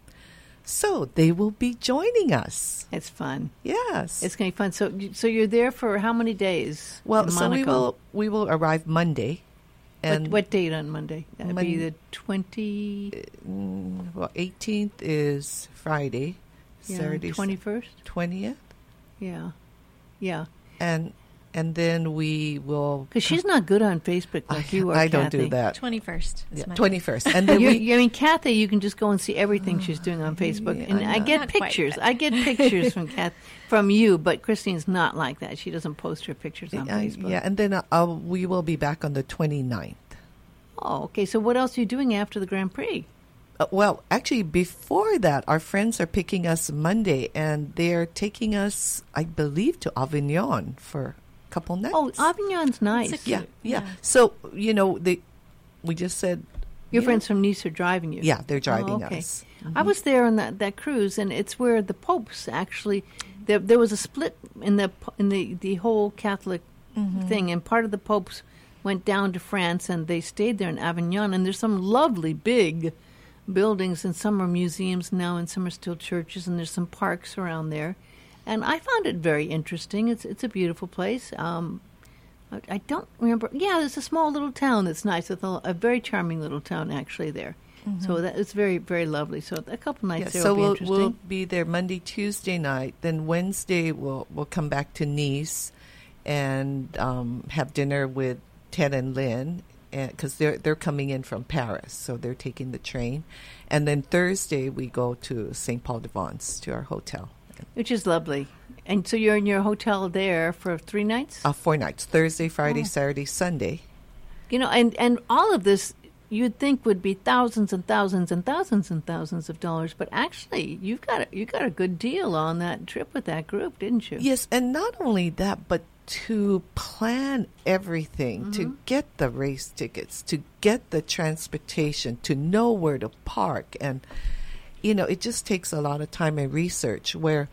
So they will be joining us. It's fun. Yes. It's going to be fun. So you're there for how many days? Well, so we will arrive Monday. And what date on Monday? That'd be the 18th is Friday. Yeah, Saturday. 21st? 20th. Yeah. Yeah. And then we will... Because she's not good on Facebook like you are, I don't do that. 21st. Yeah, 21st. And then I mean, Kathy, you can just go and see everything she's doing on Facebook. Yeah, and I get pictures from Kathy, from you, but Christine's not like that. She doesn't post her pictures on Facebook. Yeah, and then we will be back on the 29th. Oh, okay. So what else are you doing after the Grand Prix? Well, actually, before that, our friends are picking us Monday, and they're taking us, I believe, to Avignon for... couple nights. Oh, Avignon's nice. Yeah. So, you know, we just said Your friends from Nice are driving you. Yeah, they're driving us. Mm-hmm. I was there on that cruise, and it's where the popes actually. There was a split in the whole Catholic thing, and part of the popes went down to France, and they stayed there in Avignon. And there's some lovely big buildings, and some are museums now, and some are still churches, and there's some parks around there. And I found it very interesting. It's a beautiful place. I don't remember. Yeah, there's a small little town that's nice, with a very charming little town actually there. Mm-hmm. So that it's very, very lovely. So a couple nights there will be interesting. So we'll be there Monday, Tuesday night. Then Wednesday we'll come back to Nice and have dinner with Ted and Lynn, because they're coming in from Paris, so they're taking the train. And then Thursday we go to Saint Paul de Vence to our hotel. Which is lovely. And so you're in your hotel there for 3 nights? 4 nights. Thursday, Friday, Saturday, Sunday. You know, and all of this you'd think would be thousands and thousands and thousands and thousands of dollars, but actually you got a good deal on that trip with that group, didn't you? Yes, and not only that, but to plan everything, to get the race tickets, to get the transportation, to know where to park, and you know, it just takes a lot of time and research, where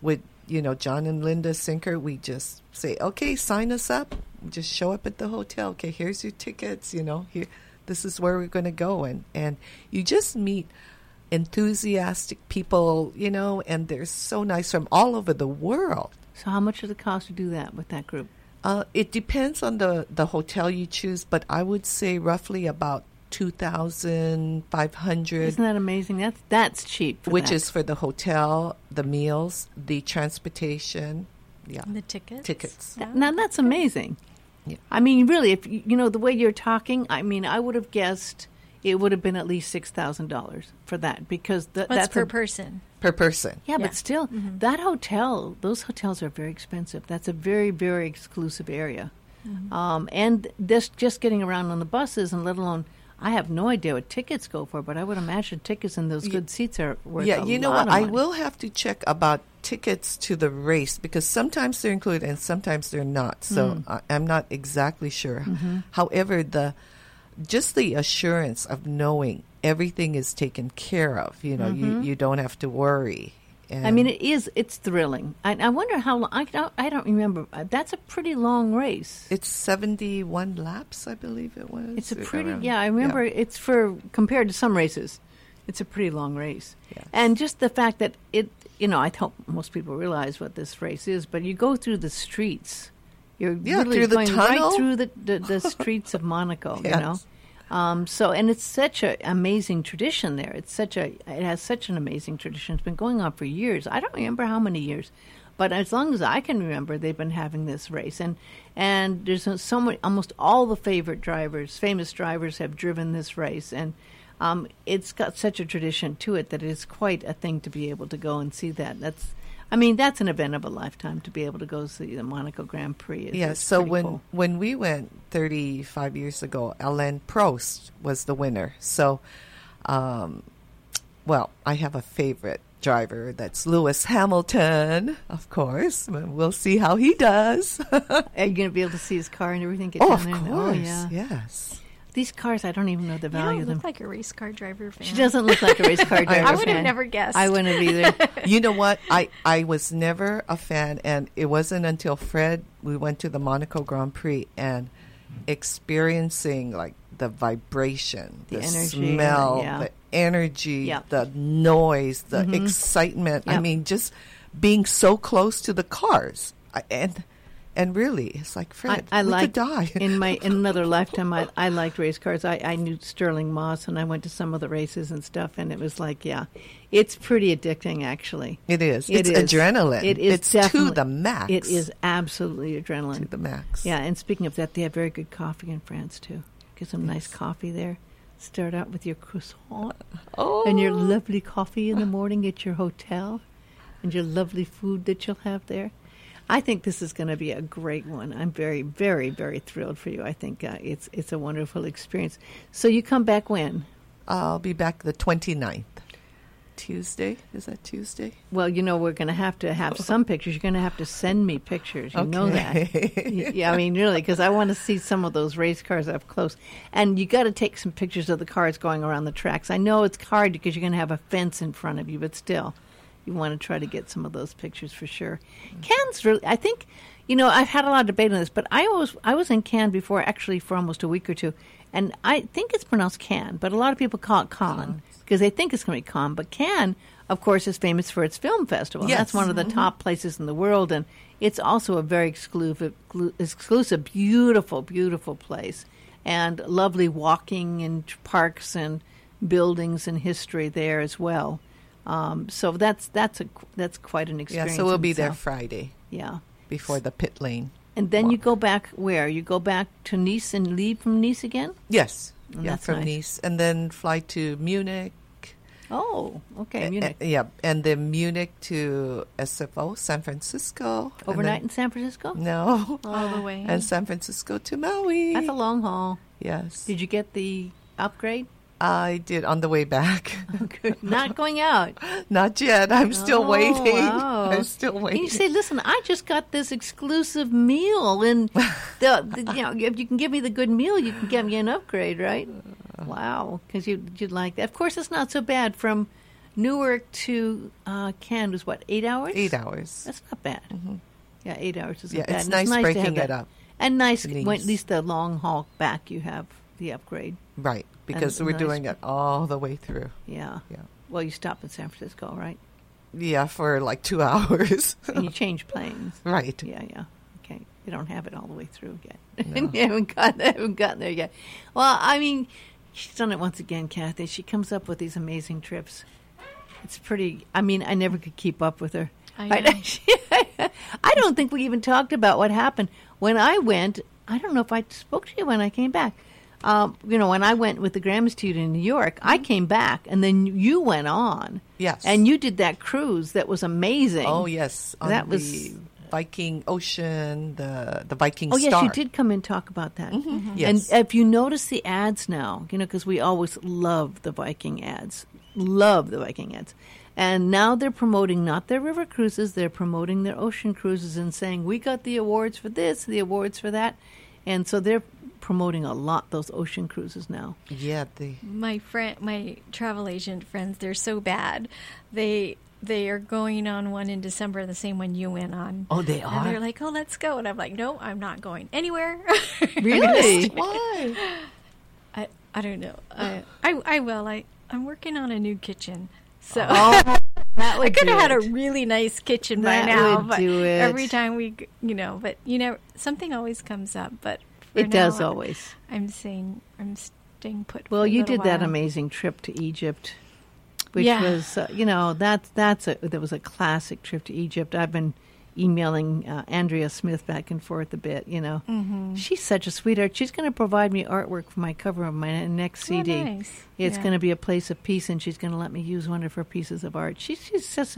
with, you know, John and Linda Sinker, we just say, okay, sign us up. Just show up at the hotel. Okay, here's your tickets. You know, here, this is where we're going to go. And you just meet enthusiastic people, you know, and they're so nice from all over the world. So how much does it cost to do that with that group? It depends on the hotel you choose, but I would say roughly about $2,500. Isn't that amazing? That's cheap. Which is for the hotel, the meals, the transportation, and the tickets. Yeah. Now that's amazing. Yeah. I mean, really, if you know the way you're talking, I mean, I would have guessed it would have been at least $6,000 for that, because that's per person. Per person. Yeah, but still, that hotel, those hotels are very expensive. That's a very, very exclusive area, and this just getting around on the buses, and let alone. I have no idea what tickets go for, but I would imagine tickets in those good seats are worth a lot of money. Yeah, you know what? I will have to check about tickets to the race, because sometimes they're included and sometimes they're not. So I'm not exactly sure. Mm-hmm. However, the assurance of knowing everything is taken care of, you know, you don't have to worry. And I mean, it's thrilling. I wonder how long. I don't remember. That's a pretty long race. It's 71 laps, I believe it was. It's a pretty, I remember it's compared to some races, it's a pretty long race. Yes. And just the fact that it, you know, I hope most people realize what this race is, but you go through the streets. You're really through going the tunnel, right through the streets of Monaco, you know. So, and it's such an amazing tradition there. It has such an amazing tradition. It's been going on for years. I don't remember how many years, but as long as I can remember, they've been having this race. And there's so many, almost all the famous drivers have driven this race. And it's got such a tradition to it that it is quite a thing to be able to go and see that. That's an event of a lifetime to be able to go see the Monaco Grand Prix. When we went 35 years ago, Alain Prost was the winner. So, I have a favorite driver. That's Lewis Hamilton, of course. We'll see how he does. Are you going to be able to see his car and everything? Of course, yes. These cars, I don't even know the value of them. You don't look like a race car driver fan. She doesn't look like a race car driver fan. I would have never guessed. I wouldn't have either. You know what? I was never a fan, and it wasn't until we went to the Monaco Grand Prix and experiencing, like, the vibration, the energy, smell, the energy, the noise, the excitement. Yep. I mean, just being so close to the cars. And really, it's like, Fred, we could die. In another lifetime, I liked race cars. I knew Sterling Moss, and I went to some of the races and stuff, and it was like, it's pretty addicting, actually. It is. It's adrenaline. It is. It's to the max. It is absolutely adrenaline. To the max. Yeah, and speaking of that, they have very good coffee in France, too. Get some nice coffee there. Start out with your croissant and your lovely coffee in the morning at your hotel and your lovely food that you'll have there. I think this is going to be a great one. I'm very, very, very thrilled for you. I think it's a wonderful experience. So you come back when? I'll be back the 29th. Tuesday? Is that Tuesday? Well, you know, we're going to have some pictures. You're going to have to send me pictures. You okay. know that. Yeah, I mean, really, because I want to see some of those race cars up close. And you got to take some pictures of the cars going around the tracks. I know it's hard because you're going to have a fence in front of you, but still, you want to try to get some of those pictures for sure. Mm-hmm. Cannes really, I think, you know, I've had a lot of debate on this, but I was in Cannes before, actually, for almost a week or two. And I think it's pronounced Cannes, but a lot of people call it Cannes because they think it's going to be Cannes. But Cannes, of course, is famous for its film festival. Yes. That's one of the top places in the world. And it's also a very exclusive, beautiful, beautiful place. And lovely walking and parks and buildings and history there as well. So that's quite an experience. Yeah, so we'll be there Friday. Yeah. Before the pit lane. And then you go back where? You go back to Nice and leave from Nice again? Yes. And yeah, from Nice. And then fly to Munich. Oh, okay, Munich. Yeah, and then Munich to SFO, San Francisco. Overnight in San Francisco? No. All the way. And San Francisco to Maui. That's a long haul. Yes. Did you get the upgrade? I did on the way back. Oh, good. Not going out? Not yet. I'm still waiting. Wow. I'm still waiting. And you say, listen, I just got this exclusive meal, and you know, if you can give me the good meal, you can give me an upgrade, right? Wow, because you'd like that. Of course, it's not so bad. From Newark to Cannes was what, 8 hours? 8 hours. That's not bad. Mm-hmm. Yeah, 8 hours isn't bad. It's nice, it's nice breaking it up. And nice, well, at least the long haul back you have the upgrade. Right. Because we're doing it all the way through. Yeah. Yeah. Well, you stop in San Francisco, right? Yeah, for like 2 hours. And you change planes. Right. Yeah, yeah. Okay. You don't have it all the way through yet. No. You haven't gotten there yet. Well, I mean, she's done it once again, Kathy. She comes up with these amazing trips. It's pretty, I mean, I never could keep up with her. I know. I don't think we even talked about what happened. When I went, I don't know if I spoke to you when I came back. You know, when I went with the Graham Institute in New York, I came back, and then you went on. Yes. And you did that cruise that was amazing. Oh, yes. That was the Viking Ocean, the Viking Star. Oh, yes, Star. You did come and talk about that. Mm-hmm. Mm-hmm. Yes. And if you notice the ads now, you know, because we always love the Viking ads. Love the Viking ads. And now they're promoting not their river cruises, they're promoting their ocean cruises and saying, we got the awards for this, the awards for that. And so they're promoting a lot those ocean cruises now. Yeah, my travel agent friends, they're so bad. They are going on one in December, the same one you went on. Oh, they are. And they're like, oh, let's go, and I'm like, no, I'm not going anywhere. Really? Why? I don't know. I will. I'm working on a new kitchen, so. Oh. That would I could have had a really nice kitchen that by now. Would but do it. Every time we, you know, but you know, something always comes up. But it does always. I'm saying I'm staying put. Well, for you did that amazing trip to Egypt, which was, you know, that was a classic trip to Egypt. I've been emailing Andrea Smith back and forth a bit. You know, she's such a sweetheart. She's going to provide me artwork for my cover of my next CD. Oh, nice. It's going to be a place of peace, and she's going to let me use one of her pieces of art. She's just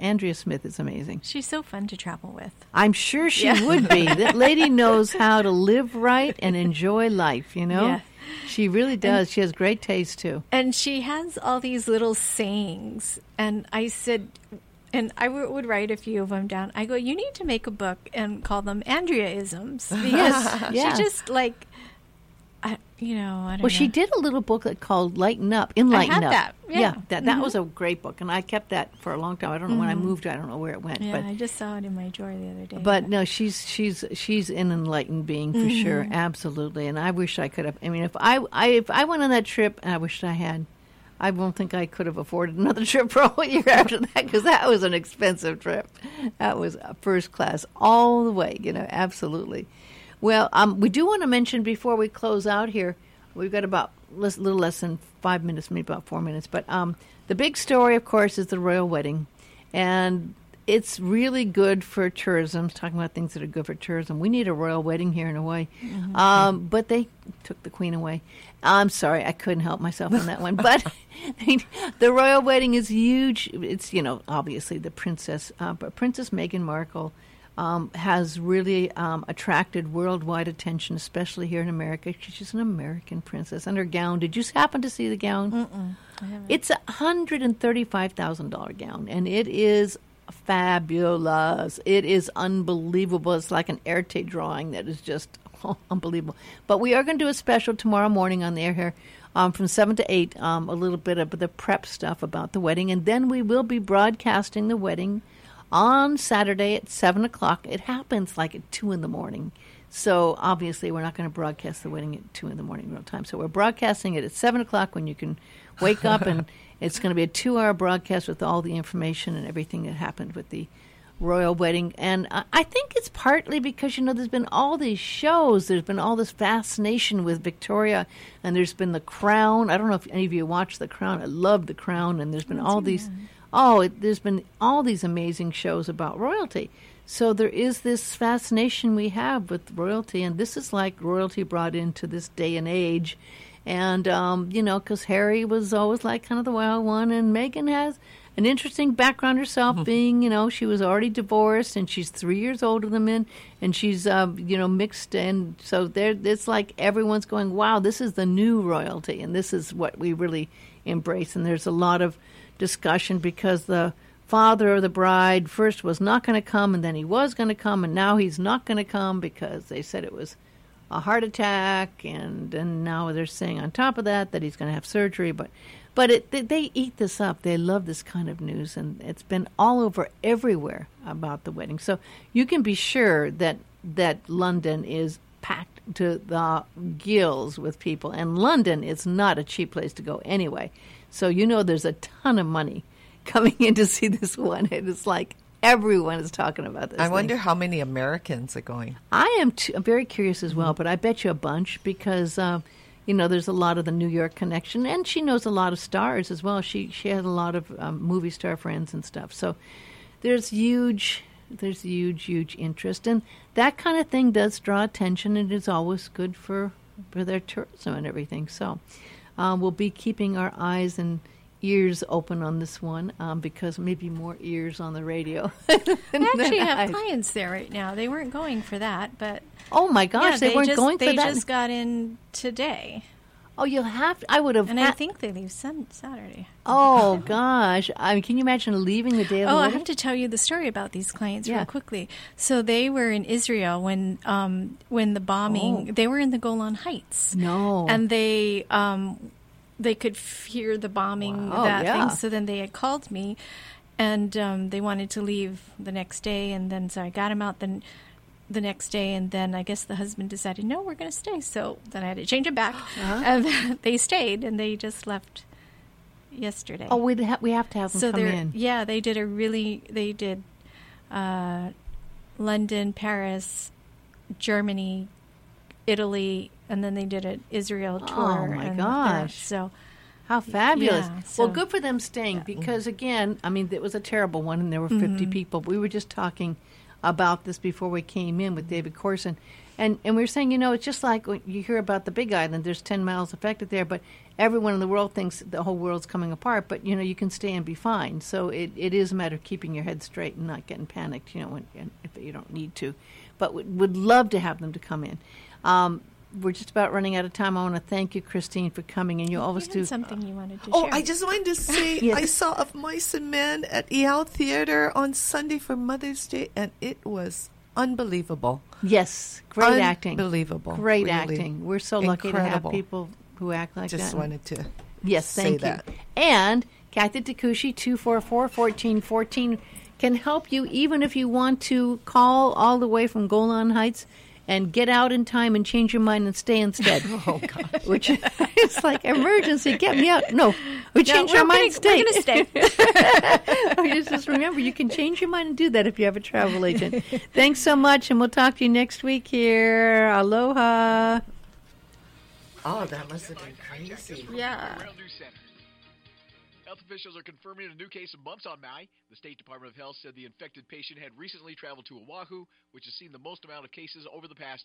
Andrea Smith is amazing. She's so fun to travel with. I'm sure she would be. That lady knows how to live right and enjoy life. You know. Yeah. She really does. She has great taste too. And she has all these little sayings. And I said. And I would write a few of them down. I go, you need to make a book and call them Andrea-isms. Because she just like, I don't know. Well, she did a little book called Lighten Up, Enlighten Up. I had that. Yeah. That was a great book. And I kept that for a long time. I don't know when I moved. I don't know where it went. Yeah, but I just saw it in my drawer the other day. But no, she's an enlightened being for sure. Absolutely. And I wish I could have. I mean, if I went on that trip, I wished I had. I don't think I could have afforded another trip for a whole year after that because that was an expensive trip. That was first class all the way, you know, absolutely. Well, we do want to mention before we close out here, we've got about a little less than 5 minutes, maybe about 4 minutes. But the big story, of course, is the royal wedding. And it's really good for tourism. Talking about things that are good for tourism. We need a royal wedding here in Hawaii. Mm-hmm. But they took the queen away. I'm sorry, I couldn't help myself on that one. But the royal wedding is huge. It's, you know, obviously the princess, but Princess Meghan Markle has really attracted worldwide attention, especially here in America. She's an American princess. And her gown, did you happen to see the gown? Mm-mm, I haven't. It's a $135,000 gown, and it is fabulous. It is unbelievable. It's like an Erte drawing that is just unbelievable. But we are going to do a special tomorrow morning on the air here from 7 to 8, a little bit of the prep stuff about the wedding. And then we will be broadcasting the wedding on Saturday at 7 o'clock. It happens like at 2 in the morning. So obviously we're not going to broadcast the wedding at 2 in the morning real time. So we're broadcasting it at 7 o'clock when you can wake up, and it's going to be a 2-hour broadcast with all the information and everything that happened with the royal wedding. And I think it's partly because, you know, there's been all these shows. There's been all this fascination with Victoria, and there's been The Crown. I don't know if any of you watch The Crown. I love The Crown. And there's been all these... there's been all these amazing shows about royalty. So there is this fascination we have with royalty, and this is like royalty brought into this day and age. And, you know, because Harry was always like kind of the wild one, and Meghan has an interesting background herself, being, you know, she was already divorced, and she's 3 years older than men, and she's, you know, mixed. And so it's like everyone's going, wow, this is the new royalty, and this is what we really embrace. And there's a lot of discussion because the father of the bride first was not going to come, and then he was going to come, and now he's not going to come because they said it was a heart attack, and now they're saying on top of that he's going to have surgery. But they eat this up. They love this kind of news, and it's been all over everywhere about the wedding. So you can be sure that London is packed to the gills with people, and London is not a cheap place to go anyway. So you know there's a ton of money coming in to see this one. It is like everyone is talking about this. I wonder how many Americans are going. I am I'm very curious as well, but I bet you a bunch because, you know, there's a lot of the New York connection. And she knows a lot of stars as well. She has a lot of movie star friends and stuff. So there's huge interest. And that kind of thing does draw attention, and it's always good for their tourism and everything. So... we'll be keeping our eyes and ears open on this one because maybe more ears on the radio. We actually have clients there right now. They weren't going for that, but oh my gosh, yeah, they weren't going for that. They just got in today. Oh, you'll have to. I would have. And I think they leave Saturday. Oh gosh, I mean, can you imagine leaving the day of the wedding? I have to tell you the story about these clients real quickly. So they were in Israel when the bombing. They were in the Golan Heights. No, and they could hear the bombing thing. So then they had called me, and they wanted to leave the next day, and then so I got them out then. The next day, and then I guess the husband decided, no, we're going to stay. So then I had to change it back, and they stayed, and they just left yesterday. Oh, we have to have them come in. Yeah, they did London, Paris, Germany, Italy, and then they did an Israel tour. Oh my gosh! So how fabulous! Yeah, well, good for them staying because again, I mean, it was a terrible one, and there were 50 people. We were just talking about this before we came in with David Corson. And we were saying, you know, it's just like when you hear about the Big Island, there's 10 miles affected there, but everyone in the world thinks the whole world's coming apart, but, you know, you can stay and be fine. So it is a matter of keeping your head straight and not getting panicked, you know, if you don't need to. But we would love to have them to come in. We're just about running out of time. I want to thank you, Christine, for coming. And you always do something you wanted to share. I just wanted to say I saw Of Mice and Men at Yale Theater on Sunday for Mother's Day, and it was unbelievable. Yes, great acting. Unbelievable. Great really acting. We're so lucky to have people who act like that. Just wanted to say that. And Kathy Takushi, 244-1414, can help you even if you want to call all the way from Golan Heights and get out in time and change your mind and stay instead. Oh, God. Which is like, emergency, get me out. No, we change our mind and stay. We're going to stay. Just remember, you can change your mind and do that if you have a travel agent. Thanks so much, and we'll talk to you next week here. Aloha. Oh, that must have been crazy. Yeah. Health officials are confirming a new case of mumps on Maui. The State Department of Health said the infected patient had recently traveled to Oahu, which has seen the most amount of cases over the past year.